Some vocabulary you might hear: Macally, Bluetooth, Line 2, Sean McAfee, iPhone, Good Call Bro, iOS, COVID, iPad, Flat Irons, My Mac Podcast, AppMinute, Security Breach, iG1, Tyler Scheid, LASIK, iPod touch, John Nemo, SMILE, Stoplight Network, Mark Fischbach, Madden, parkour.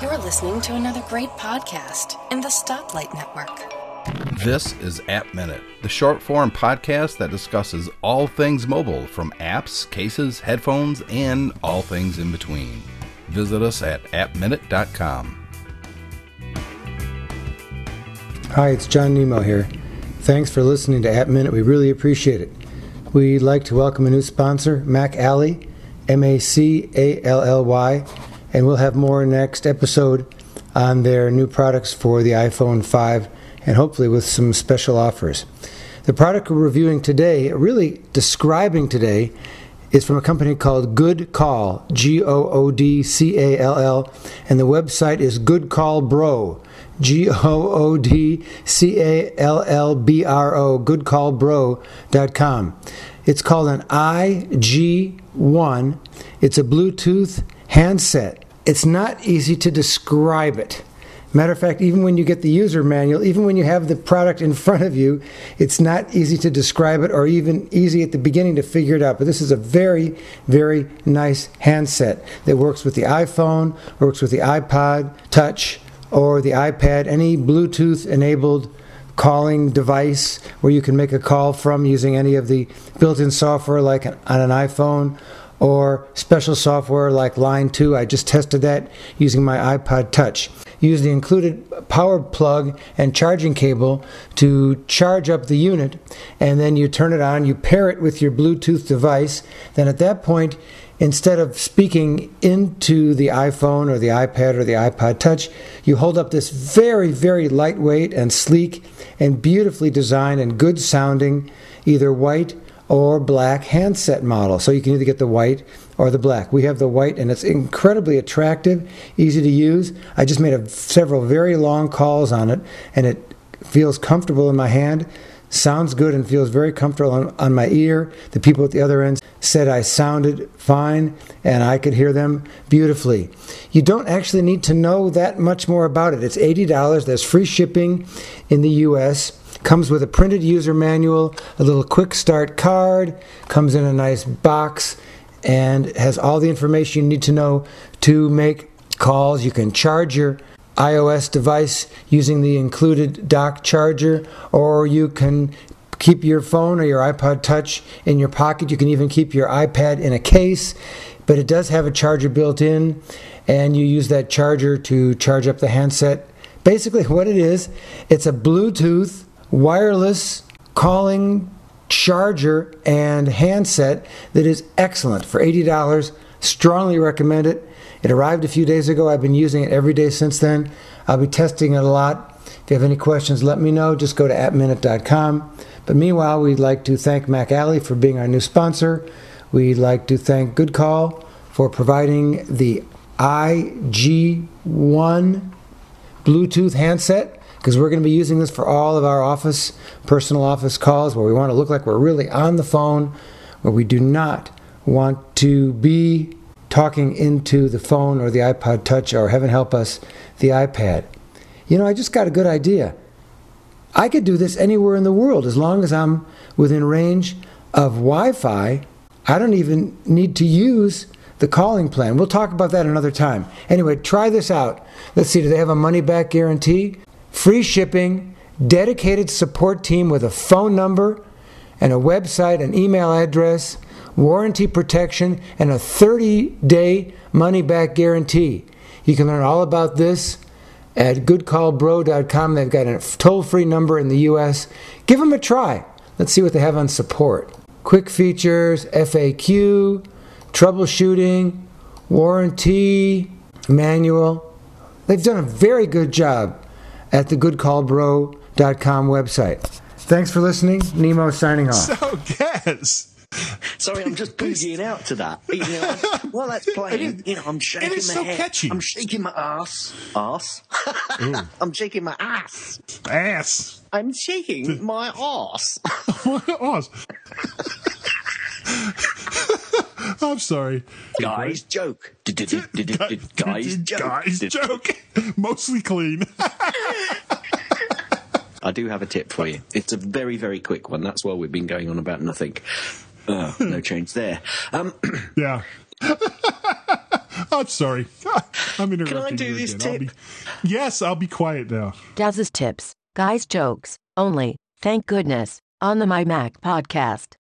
You're listening to another great podcast in the Stoplight Network. This is App Minute, the short-form podcast that discusses all things mobile, from apps, cases, headphones, and all things in between. Visit us at appminute.com. Hi, it's John Nemo here. Thanks for listening to App Minute. We really appreciate it. We'd like to welcome a new sponsor, Macally, Macally, and we'll have more next episode on their new products for the iPhone 5 and hopefully with some special offers. The product we're reviewing today, really describing today, is from a company called Good Call, Goodcall, and the website is Good Call Bro, Goodcallbro, goodcallbro.com. It's called an iG1. It's a Bluetooth handset. It's not easy to describe it. Matter of fact, even when you get the user manual, even when you have the product in front of you, it's not easy to describe it, or even easy at the beginning to figure it out. But this is a very, very nice handset that works with the iPhone, works with the iPod touch, or the iPad, any Bluetooth-enabled calling device where you can make a call from using any of the built-in software like on an iPhone, or special software like Line 2. I just tested that using my iPod touch. Use the included power plug and charging cable to charge up the unit, and then you turn it on, you pair it with your Bluetooth device. Then at that point, instead of speaking into the iPhone or the iPad or the iPod touch, you hold up this very, very lightweight and sleek and beautifully designed and good sounding either white or black handset model. So you can either get the white or the black. We have the white, and it's incredibly attractive, easy to use. I just made several very long calls on it, and it feels comfortable in my hand, sounds good, and feels very comfortable on my ear. The people at the other end said I sounded fine, and I could hear them beautifully. You don't actually need to know that much more about it. It's $80. There's free shipping in the U.S., comes with a printed user manual, a little quick start card, comes in a nice box, and has all the information you need to know to make calls. You can charge your iOS device using the included dock charger, or you can keep your phone or your iPod touch in your pocket. You can even keep your iPad in a case, but it does have a charger built in, and you use that charger to charge up the handset. Basically what it is, it's a Bluetooth wireless calling charger and handset that is excellent for $80. Strongly recommend it. It arrived a few days ago. I've been using it every day since then. I'll be testing it a lot. If you have any questions, let me know. Just go to appminute.com. But meanwhile, we'd like to thank Macally for being our new sponsor. We'd like to thank Good Call for providing the iG1 Bluetooth handset, because we're going to be using this for all of our office, personal office calls, where we want to look like we're really on the phone, where we do not want to be talking into the phone or the iPod touch, or heaven help us, the iPad. You know, I just got a good idea. I could do this anywhere in the world as long as I'm within range of Wi-Fi. I don't even need to use the calling plan. We'll talk about that another time. Anyway, try this out. Let's see, do they have a money-back guarantee? Free shipping, dedicated support team with a phone number and a website, an email address, warranty protection, and a 30-day money-back guarantee. You can learn all about this at goodcallbro.com. They've got a toll-free number in the U.S. Give them a try. Let's see what they have on support. Quick features, FAQ, troubleshooting, warranty, manual. They've done a very good job at the goodcallbro.com website. Thanks for listening. Nemo signing off. So, guess. Sorry, I'm just boogieing out to that. You know, while that's playing, you know, I'm shaking my head. It is so catchy. I'm shaking my ass. Ass? I'm shaking my ass. Ass. I'm shaking my ass. My ass. I'm sorry. Guys joke. Guys joke. Guys joke. Mostly clean. I do have a tip for you. It's a very, very quick one. That's why we've been going on about nothing. Oh, no change there. Yeah. I'm sorry. I'm interrupting. Can I do these tips? Yes, I'll be quiet now. Daz's tips, guys' jokes, only, thank goodness, on the My Mac Podcast.